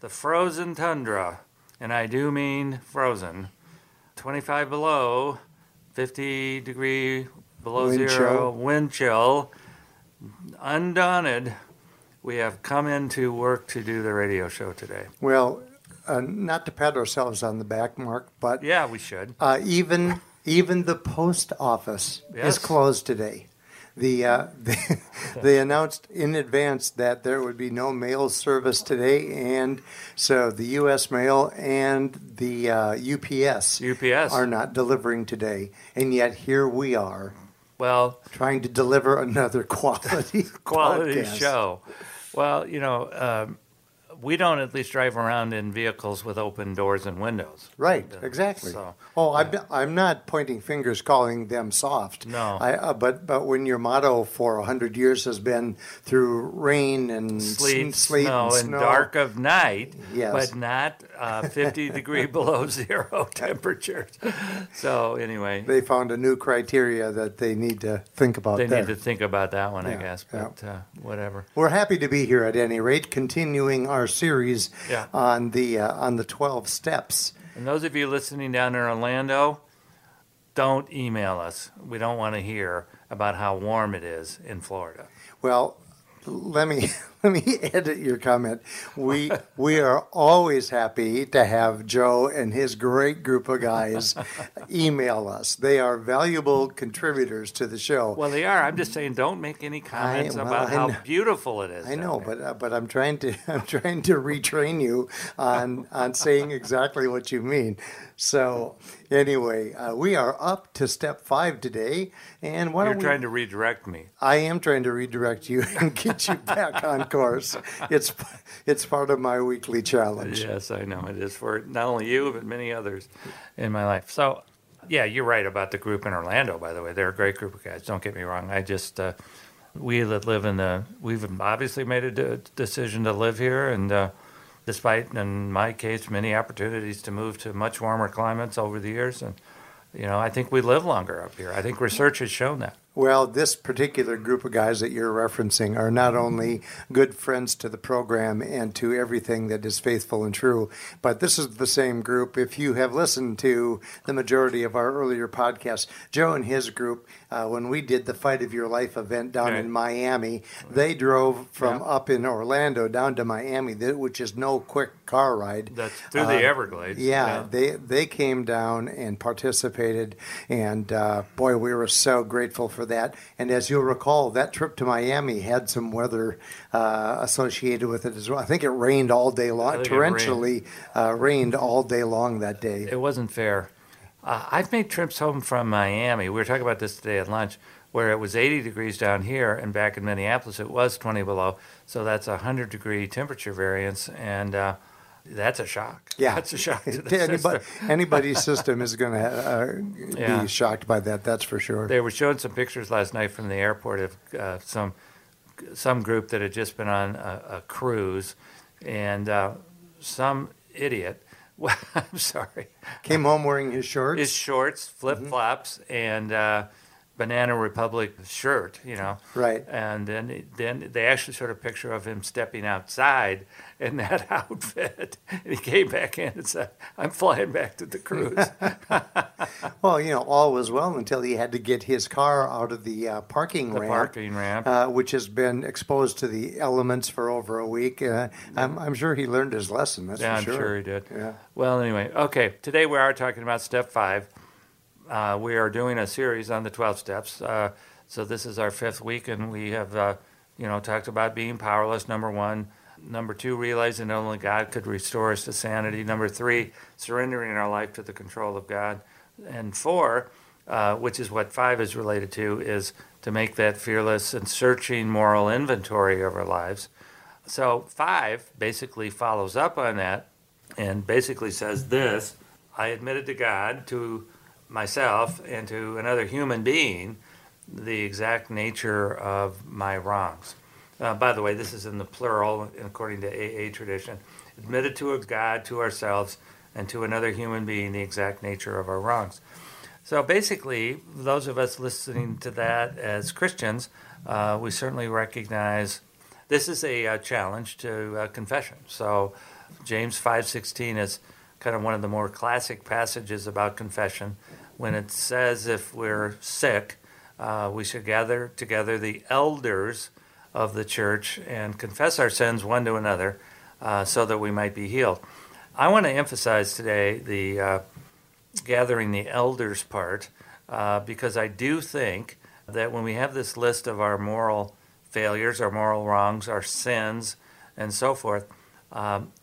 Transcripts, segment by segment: the frozen tundra, and I do mean frozen, 25 below, 50 degree below zero, wind chill, undaunted. We have come into work to do the radio show today. Well, not to pat ourselves on the back, Mark, but yeah, we should. Even the post office is closed today. They announced in advance that there would be no mail service today, and so the U.S. Mail and the UPS are not delivering today, and yet here we are. Well, trying to deliver another quality show. Well, you know, we don't at least drive around in vehicles with open doors and windows. Right, exactly. So, I'm not pointing fingers, calling them soft. No. But when your motto for 100 years has been through rain and sleet and snow. And dark of night, yes. But not 50 degree below zero temperatures. So anyway. They found a new criteria that they need to think about. They need to think about that one, yeah, I guess, but yeah. Whatever. We're happy to be here at any rate, continuing our series on the 12 steps. And those of you listening down in Orlando, don't email us. We don't want to hear about how warm it is in Florida. Well, let me edit your comment. We are always happy to have Joe and his great group of guys email us. They are valuable contributors to the show. Well, they are. I'm just saying, don't make any comments about how beautiful it is. I know, but I'm trying to retrain you on saying exactly what you mean. So anyway, we are up to step 5 today, and trying to redirect me. I am trying to redirect you and get you back on course. It's part of my weekly challenge. Yes, I know it is for not only you but many others in my life. So, yeah, you're right about the group in Orlando. By the way, they're a great group of guys. Don't get me wrong. I just we've obviously made a decision to live here, and despite in my case many opportunities to move to much warmer climates over the years, and you know I think we live longer up here. I think research has shown that. Well, this particular group of guys that you're referencing are not only good friends to the program and to everything that is faithful and true, but this is the same group. If you have listened to the majority of our earlier podcasts, Joe and his group, when we did the Fight of Your Life event down in Miami, they drove from up in Orlando down to Miami, which is no quick car ride. That's through the Everglades. Yeah, they came down and participated, and boy, we were so grateful for that. And as you'll recall, that trip to Miami had some weather associated with it as well. I think it rained all day long. Torrentially rained all day long that day. It wasn't fair. I've made trips home from Miami. We were talking about this today at lunch, where it was 80 degrees down here, and back in Minneapolis it was 20 below. So that's a 100 degree temperature variance, and that's a shock. Yeah, that's a shock to the system. Anybody's system is going to be shocked by that. That's for sure. They were showing some pictures last night from the airport of some group that had just been on a cruise, and some idiot. Well, I'm sorry. Came home wearing his shorts. His shorts, flip flops, and Banana Republic shirt, you know. Right. And then they actually showed a picture of him stepping outside in that outfit. And he came back in and said, "I'm flying back to the cruise." Well, you know, all was well until he had to get his car out of the ramp. Parking ramp. Which has been exposed to the elements for over a week. I'm sure he learned his lesson, that's for sure. Yeah, I'm sure he did. Yeah. Well, anyway, okay, today we are talking about step 5. We are doing a series on the 12 steps, so this is our 5th week, and we have, talked about being powerless, number 1. Number 2, realizing that only God could restore us to sanity. Number 3, surrendering our life to the control of God. And 4, which is what 5 is related to, is to make that fearless and searching moral inventory of our lives. So 5 basically follows up on that and basically says this: I admitted to God, to myself, and to another human being the exact nature of my wrongs. By the way, this is in the plural, according to AA tradition. Admitted to God, to ourselves, and to another human being the exact nature of our wrongs. So basically, those of us listening to that as Christians, we certainly recognize this is a challenge to confession. So James 5:16 is kind of one of the more classic passages about confession, when it says if we're sick, we should gather together the elders of the church and confess our sins one to another so that we might be healed. I want to emphasize today the gathering the elders part because I do think that when we have this list of our moral failures, our moral wrongs, our sins, and so forth,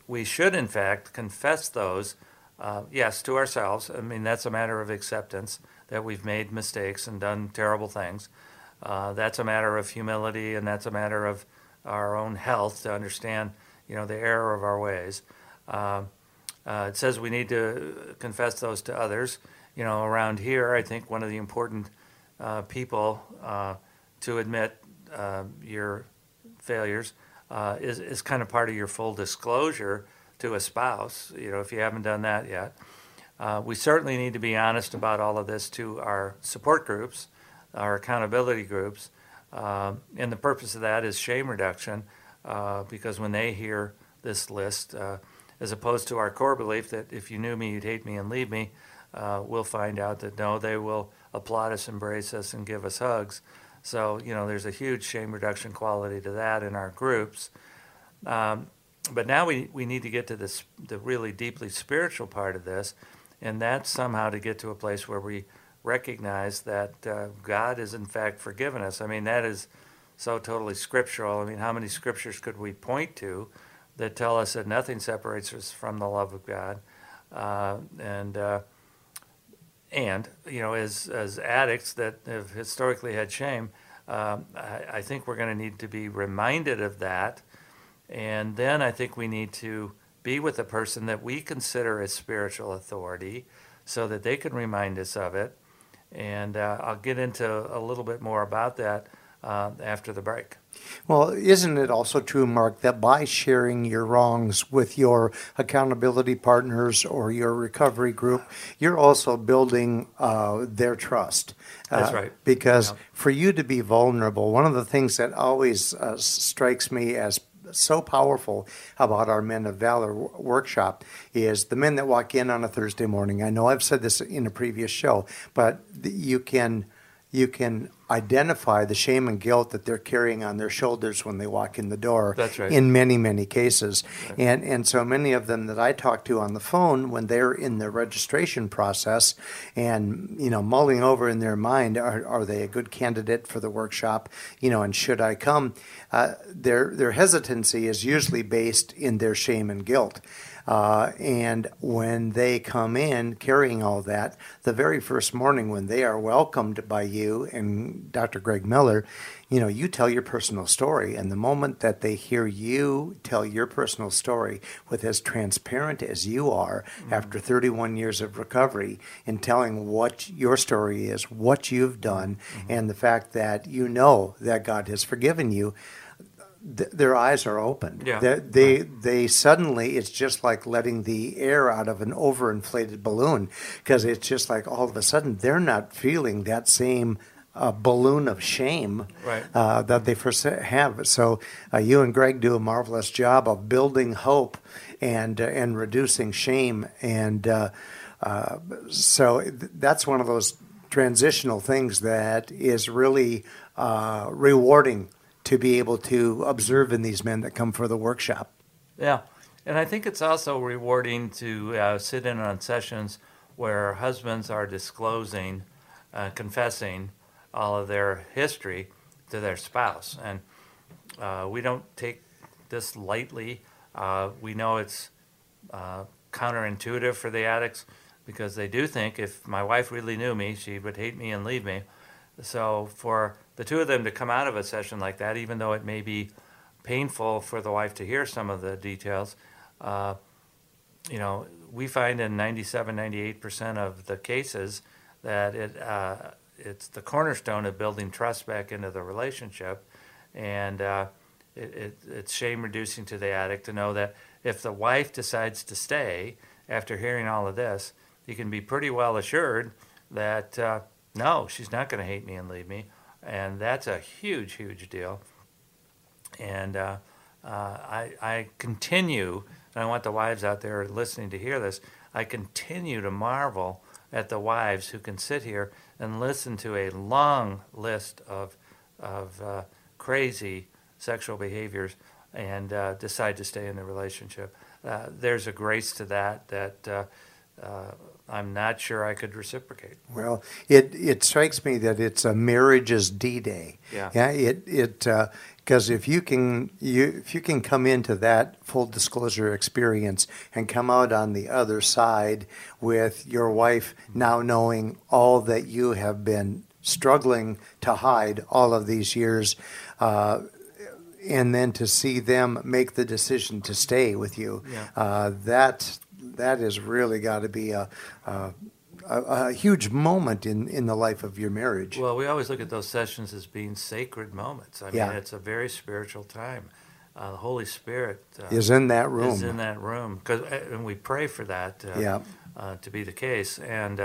we should, in fact, confess those, yes, to ourselves. I mean, that's a matter of acceptance, that we've made mistakes and done terrible things. That's a matter of humility, and that's a matter of our own health to understand, you know, the error of our ways. It says we need to confess those to others. You know, around here, I think one of the important people to admit your failures is kind of part of your full disclosure to a spouse, you know, if you haven't done that yet. We certainly need to be honest about all of this to our support groups, our accountability groups, and the purpose of that is shame reduction, because when they hear this list, as opposed to our core belief that if you knew me, you'd hate me and leave me, we'll find out that no, they will applaud us, embrace us, and give us hugs. So, you know, there's a huge shame reduction quality to that in our groups. But now we need to get to this, the really deeply spiritual part of this, and that's somehow to get to a place where we recognize that God has in fact forgiven us. I mean, that is so totally scriptural. I mean, how many scriptures could we point to that tell us that nothing separates us from the love of God? And you know, as addicts that have historically had shame, I think we're going to need to be reminded of that. And then I think we need to be with a person that we consider as spiritual authority so that they can remind us of it. And I'll get into a little bit more about that after the break. Well, isn't it also true, Mark, that by sharing your wrongs with your accountability partners or your recovery group, you're also building their trust? That's right. Because for you to be vulnerable, one of the things that always strikes me as so powerful about our Men of Valor workshop is the men that walk in on a Thursday morning. I know I've said this in a previous show, but you can identify the shame and guilt that they're carrying on their shoulders when they walk in the door. That's right. In many, many cases. Right. And so many of them that I talk to on the phone when they're in the registration process and, you know, mulling over in their mind, are they a good candidate for the workshop, you know, and should I come? Their hesitancy is usually based in their shame and guilt. And when they come in carrying all that, the very first morning when they are welcomed by you and Dr. Greg Miller, you know, you tell your personal story. And the moment that they hear you tell your personal story with as transparent as you are, mm-hmm. after 31 years of recovery, in telling what your story is, what you've done, mm-hmm. and the fact that you know that God has forgiven you, their eyes are opened. Yeah. They suddenly, it's just like letting the air out of an overinflated balloon, because it's just like all of a sudden they're not feeling that same balloon of shame, right. That they first have. So you and Greg do a marvelous job of building hope and reducing shame. And so that's one of those transitional things that is really rewarding to be able to observe in these men that come for the workshop. Yeah, and I think it's also rewarding to sit in on sessions where husbands are disclosing, confessing all of their history to their spouse. And we don't take this lightly. We know it's counterintuitive for the addicts, because they do think if my wife really knew me, she would hate me and leave me. So for the two of them to come out of a session like that, even though it may be painful for the wife to hear some of the details, you know, we find in 97, 98% of the cases that it's the cornerstone of building trust back into the relationship, and it's shame-reducing to the addict to know that if the wife decides to stay after hearing all of this, you can be pretty well assured that, no, she's not going to hate me and leave me, and that's a huge, huge deal. And I continue, and I want the wives out there listening to hear this, I continue to marvel at the wives who can sit here and listen to a long list of crazy sexual behaviors and decide to stay in the relationship. There's a grace to that I'm not sure I could reciprocate. Well, it strikes me that it's a marriage's D-Day. Yeah. It because if you can come into that full disclosure experience and come out on the other side with your wife now knowing all that you have been struggling to hide all of these years, and then to see them make the decision to stay with you, yeah. That has really got to be a huge moment in the life of your marriage. Well, we always look at those sessions as being sacred moments. I mean, it's a very spiritual time. The Holy Spirit is in that room. And we pray for that to be the case. And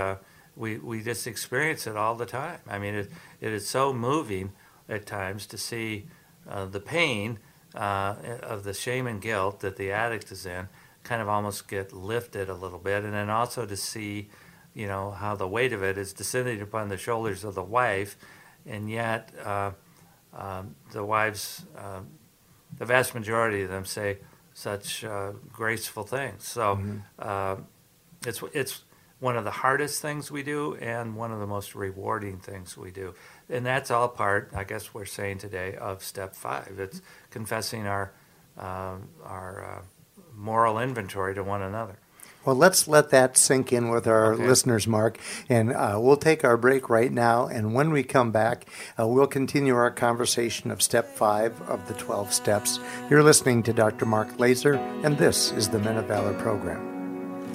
we just experience it all the time. I mean, it is so moving at times to see the pain of the shame and guilt that the addict is in kind of almost get lifted a little bit, and then also to see, you know, how the weight of it is descending upon the shoulders of the wife, and yet the wives, the vast majority of them say such graceful things. So it's one of the hardest things we do and one of the most rewarding things we do. And that's all part, I guess we're saying today, of step 5. It's confessing our moral inventory to one another. Well, let's let that sink in with our listeners, Mark, and we'll take our break right now, and when we come back, we'll continue our conversation of step 5 of the 12 steps. You're listening to Dr. Mark Laaser, and this is the Men of Valor program.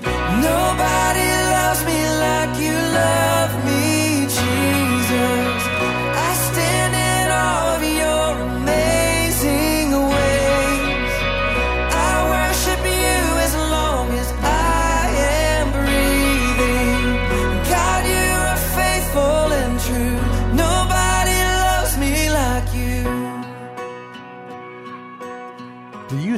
Nobody loves me like you love me, Jesus. I stand in awe of your amazing. Do you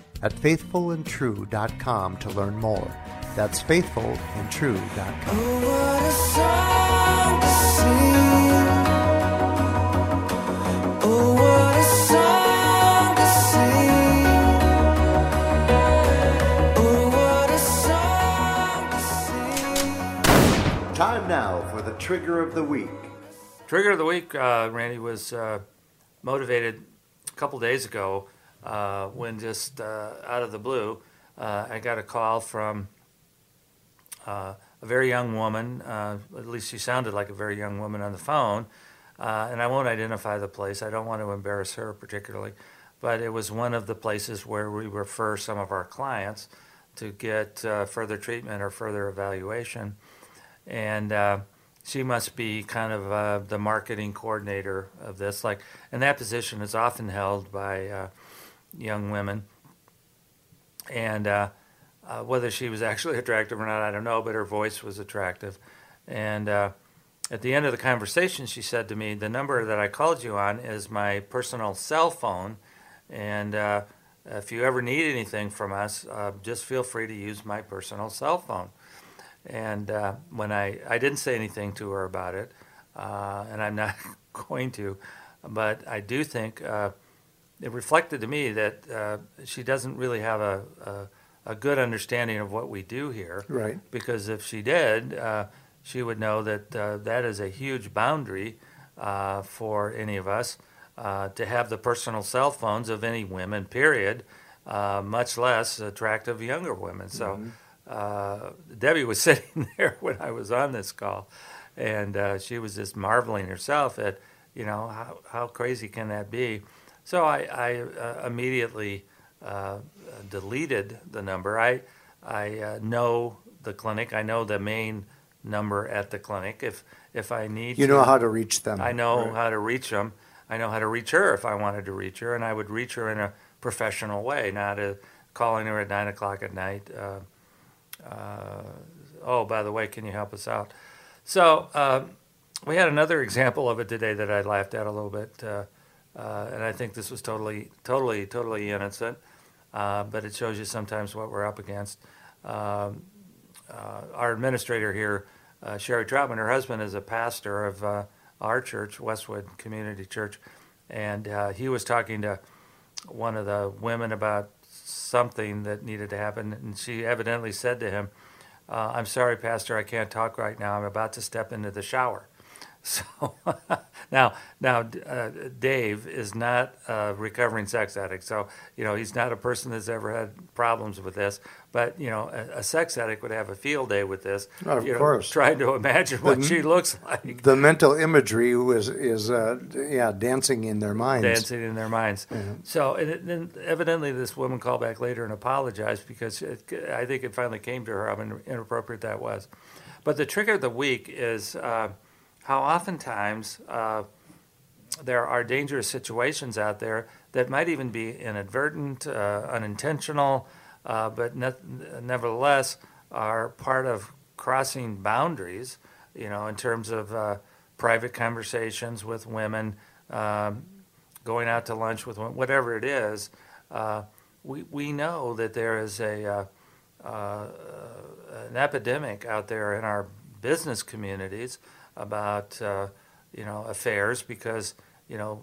at faithfulandtrue.com to learn more. That's faithfulandtrue.com. Oh, what a song to sing. Oh, what a song to sing. Oh, what a song to sing. Time now for the Trigger of the Week. Trigger of the Week, Randy, was motivated a couple days ago when just out of the blue, I got a call from a very young woman, at least she sounded like a very young woman on the phone, and I won't identify the place. I don't want to embarrass her particularly, but it was one of the places where we refer some of our clients to get further treatment or further evaluation, and she must be kind of the marketing coordinator of this. Like, and that position is often held by young women, and whether she was actually attractive or not, I don't know, but her voice was attractive, and At the end of the conversation, she said to me, the number that I called you on is my personal cell phone, and if you ever need anything from us, just feel free to use my personal cell phone. And when I didn't say anything to her about it, and I'm not going to, but I do think it reflected to me that she doesn't really have a good understanding of what we do here. Right. Because if she did... she would know that that is a huge boundary for any of us to have the personal cell phones of any women, period, much less attractive younger women. Mm-hmm. So Debbie was sitting there when I was on this call, and she was just marveling herself at, you know, how crazy can that be? So I immediately deleted the number. I know the clinic. I know the main number at the clinic if I need to. You know how to reach them. I know how to reach them. I know how to reach her if I wanted to reach her, and I would reach her in a professional way, not calling her at 9 o'clock at night. Oh, by the way, can you help us out? So we had another example of it today that I laughed at a little bit, and I think this was totally innocent, but it shows you sometimes what we're up against. Our administrator here, Sherry Troutman, her husband is a pastor of our church, Westwood Community Church, and he was talking to one of the women about something that needed to happen, and she evidently said to him, I'm sorry, Pastor, I can't talk right now. I'm about to step into the shower. So now Dave is not a recovering sex addict, so you know he's not a person that's ever had problems with this. But you know, a sex addict would have a field day with this. Oh, of course, trying to imagine what she looks like. The mental imagery is dancing in their minds. Dancing in their minds. Yeah. So and evidently, this woman called back later and apologized because I think it finally came to her how inappropriate that was. But the trick of the week is. How oftentimes there are dangerous situations out there that might even be inadvertent, unintentional, but nevertheless are part of crossing boundaries, you know, in terms of private conversations with women, going out to lunch with women, whatever it is. We know that there is an epidemic out there in our business communities about, you know, affairs because, you know,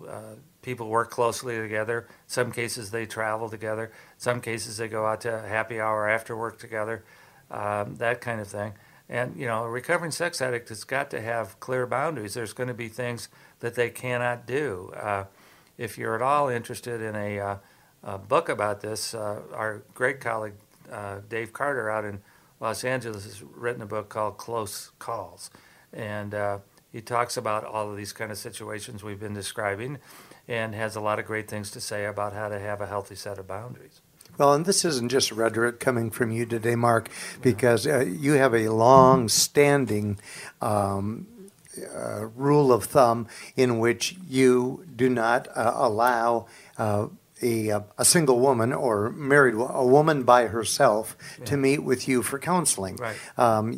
people work closely together. Some cases they travel together. Some cases they go out to happy hour after work together, that kind of thing. And, you know, a recovering sex addict has got to have clear boundaries. There's going to be things that they cannot do. If you're at all interested in a book about this, our great colleague Dave Carter out in Los Angeles has written a book called Close Calls. And he talks about all of these kind of situations we've been describing and has a lot of great things to say about how to have a healthy set of boundaries. Well, and this isn't just rhetoric coming from you today, Mark, because you have a long-standing rule of thumb in which you do not allow a single woman or married a woman by herself to meet with you for counseling. Right.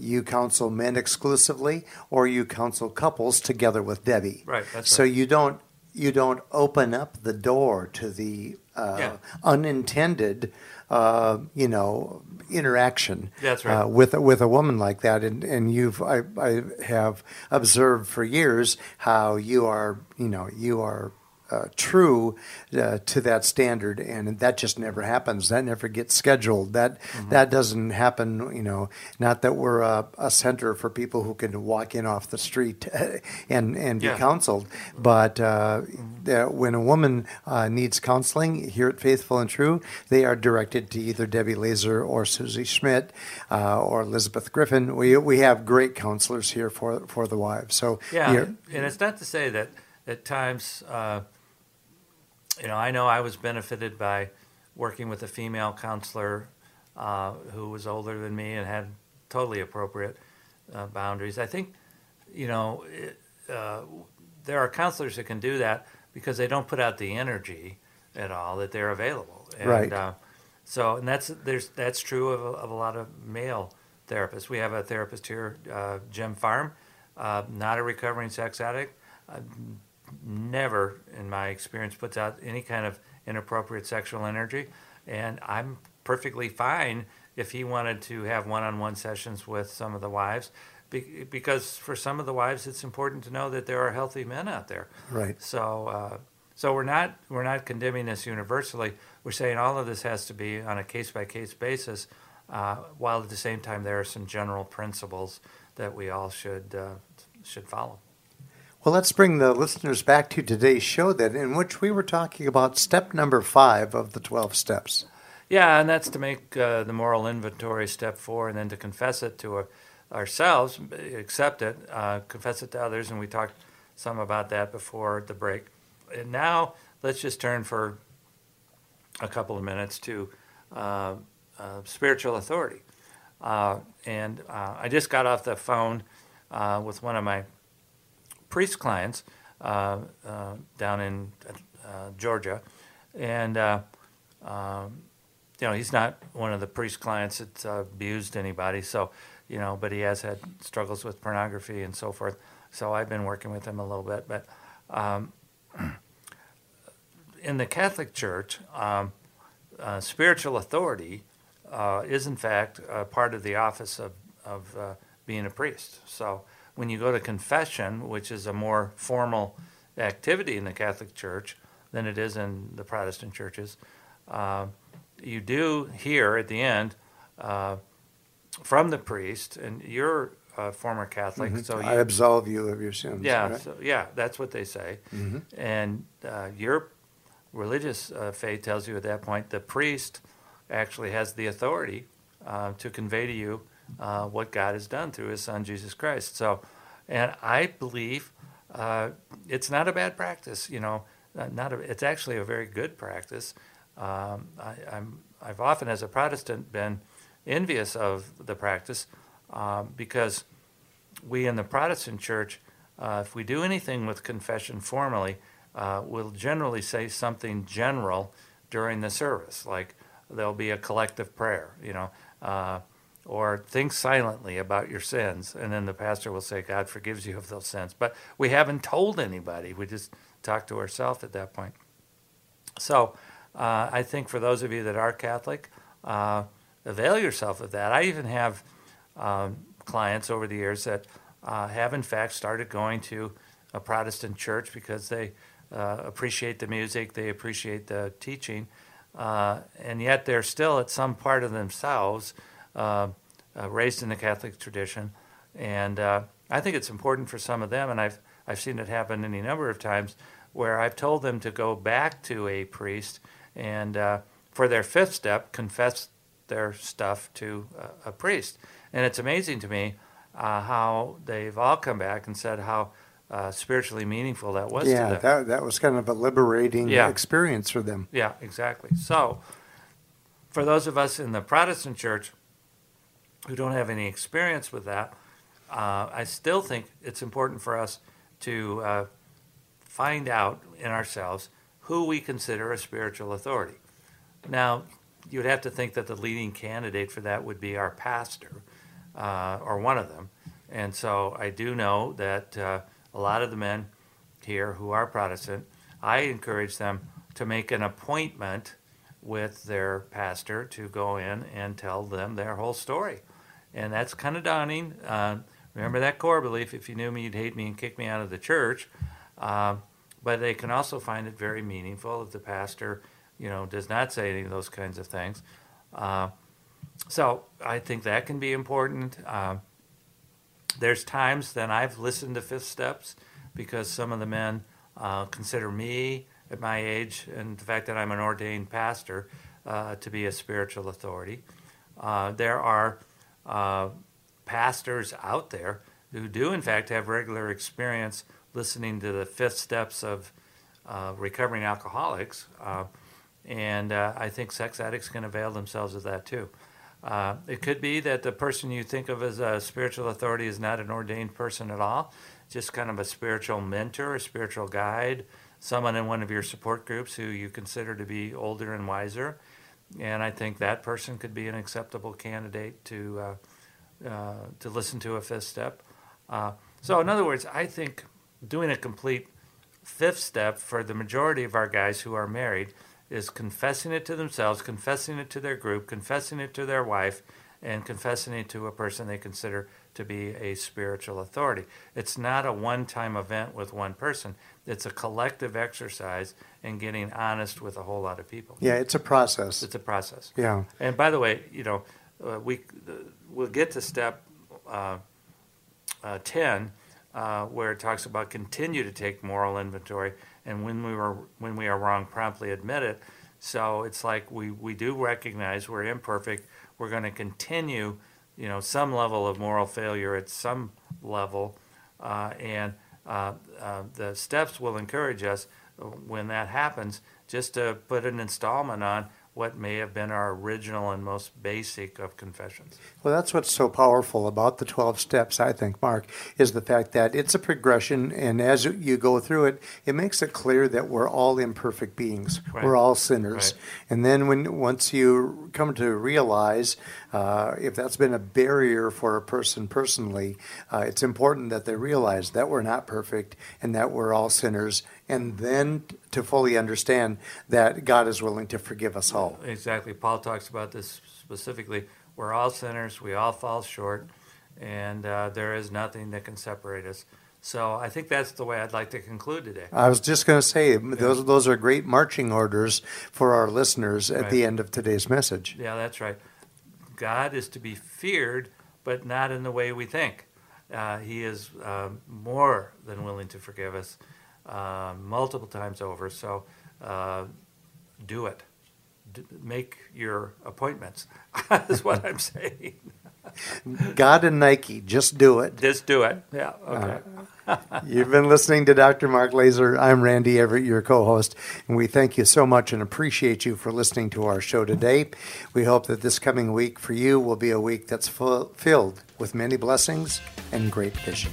You counsel men exclusively, or you counsel couples together with Debbie. Right. That's so right. You don't open up the door to the unintended you know interaction. That's right. With a woman like that, and I have observed for years how you are. True to that standard, and that just never happens. That never gets scheduled. That doesn't happen. You know, not that we're a center for people who can walk in off the street and be counseled. But when a woman needs counseling here at Faithful and True, they are directed to either Debbie Laaser or Susie Schmidt or Elizabeth Griffin. We have great counselors here for the wives. So and it's not to say that at times. You know I was benefited by working with a female counselor who was older than me and had totally appropriate boundaries. I think, you know, there are counselors that can do that because they don't put out the energy at all that they're available. And, right. And that's true of a lot of male therapists. We have a therapist here, Jim Farm, not a recovering sex addict. I've never, in my experience, puts out any kind of inappropriate sexual energy. And I'm perfectly fine if he wanted to have one-on-one sessions with some of the wives, because for some of the wives, it's important to know that there are healthy men out there. Right. So, so we're not condemning this universally. We're saying all of this has to be on a case-by-case basis, while at the same time there are some general principles that we all should follow. Well, let's bring the listeners back to today's show then, in which we were talking about step number 5 of the 12 steps. Yeah, and that's to make the moral inventory, step 4, and then to confess it to ourselves, accept it, confess it to others, and we talked some about that before the break. And now let's just turn for a couple of minutes to spiritual authority. And I just got off the phone with one of my priest clients down in Georgia, and you know, he's not one of the priest clients that's abused anybody, so, you know, but he has had struggles with pornography and so forth. So I've been working with him a little bit. But in the Catholic Church, spiritual authority is, in fact, part of the office of being a priest. So when you go to confession, which is a more formal activity in the Catholic Church than it is in the Protestant churches, you do hear at the end from the priest, and you're a former Catholic, mm-hmm. so I absolve you of your sins. Yeah, right? So, that's what they say. Mm-hmm. And your religious faith tells you at that point the priest actually has the authority to convey to you what God has done through His Son Jesus Christ. So, and I believe it's not a bad practice. You know, it's actually a very good practice. I've often, as a Protestant, been envious of the practice because we in the Protestant church, if we do anything with confession formally, we'll generally say something general during the service, like there'll be a collective prayer, you know, or think silently about your sins, and then the pastor will say, God forgives you of those sins. But we haven't told anybody. We just talk to ourselves at that point. So I think for those of you that are Catholic, avail yourself of that. I even have clients over the years that have, in fact, started going to a Protestant church because they appreciate the music, they appreciate the teaching, and yet they're still at some part of themselves raised in the Catholic tradition. And I think it's important for some of them, and I've seen it happen any number of times, where I've told them to go back to a priest and for their 5th step, confess their stuff to a priest. And it's amazing to me how they've all come back and said how spiritually meaningful that was to them. That was kind of a liberating experience for them. Yeah, exactly. So for those of us in the Protestant church who don't have any experience with that, I still think it's important for us to find out in ourselves who we consider a spiritual authority. Now, you'd have to think that the leading candidate for that would be our pastor, or one of them. And so I do know that a lot of the men here who are Protestant, I encourage them to make an appointment with their pastor to go in and tell them their whole story. And that's kind of daunting. Remember that core belief, if you knew me, you'd hate me and kick me out of the church. But they can also find it very meaningful if the pastor, you know, does not say any of those kinds of things. So I think that can be important. There's times that I've listened to 5th steps because some of the men consider me at my age and the fact that I'm an ordained pastor to be a spiritual authority. There are pastors out there who do, in fact, have regular experience listening to the 5th steps of recovering alcoholics, and I think sex addicts can avail themselves of that too. It could be that the person you think of as a spiritual authority is not an ordained person at all, just kind of a spiritual mentor, a spiritual guide, someone in one of your support groups who you consider to be older and wiser, and I think that person could be an acceptable candidate to listen to a 5th step. So in other words, I think doing a complete fifth step for the majority of our guys who are married is confessing it to themselves, confessing it to their group, confessing it to their wife, and confessing it to a person they consider to be a spiritual authority. It's not a one-time event with one person. It's a collective exercise in getting honest with a whole lot of people. Yeah, it's a process. It's a process. Yeah. And by the way, you know, we'll get to step 10, where it talks about continue to take moral inventory, and when we are wrong, promptly admit it. So it's like we do recognize we're imperfect. We're going to continue, you know, some level of moral failure at some level, and the steps will encourage us when that happens just to put an installment on what may have been our original and most basic of confessions. Well, that's what's so powerful about the 12 steps, I think, Mark, is the fact that it's a progression, and as you go through it, it makes it clear that we're all imperfect beings. Right. We're all sinners. Right. And then once you come to realize if that's been a barrier for a person personally, it's important that they realize that we're not perfect and that we're all sinners, and then to fully understand that God is willing to forgive us all. Exactly. Paul talks about this specifically. We're all sinners. We all fall short, and there is nothing that can separate us. So I think that's the way I'd like to conclude today. I was just going to say, those are great marching orders for our listeners at the end of today's message. Yeah, that's right. God is to be feared, but not in the way we think. He is more than willing to forgive us. Multiple times over, so do it. Make your appointments, is what I'm saying. God and Nike, just do it. Just do it, yeah, okay. You've been listening to Dr. Mark Laaser. I'm Randy Everett, your co-host, and we thank you so much and appreciate you for listening to our show today. We hope that this coming week for you will be a week that's filled with many blessings and great vision.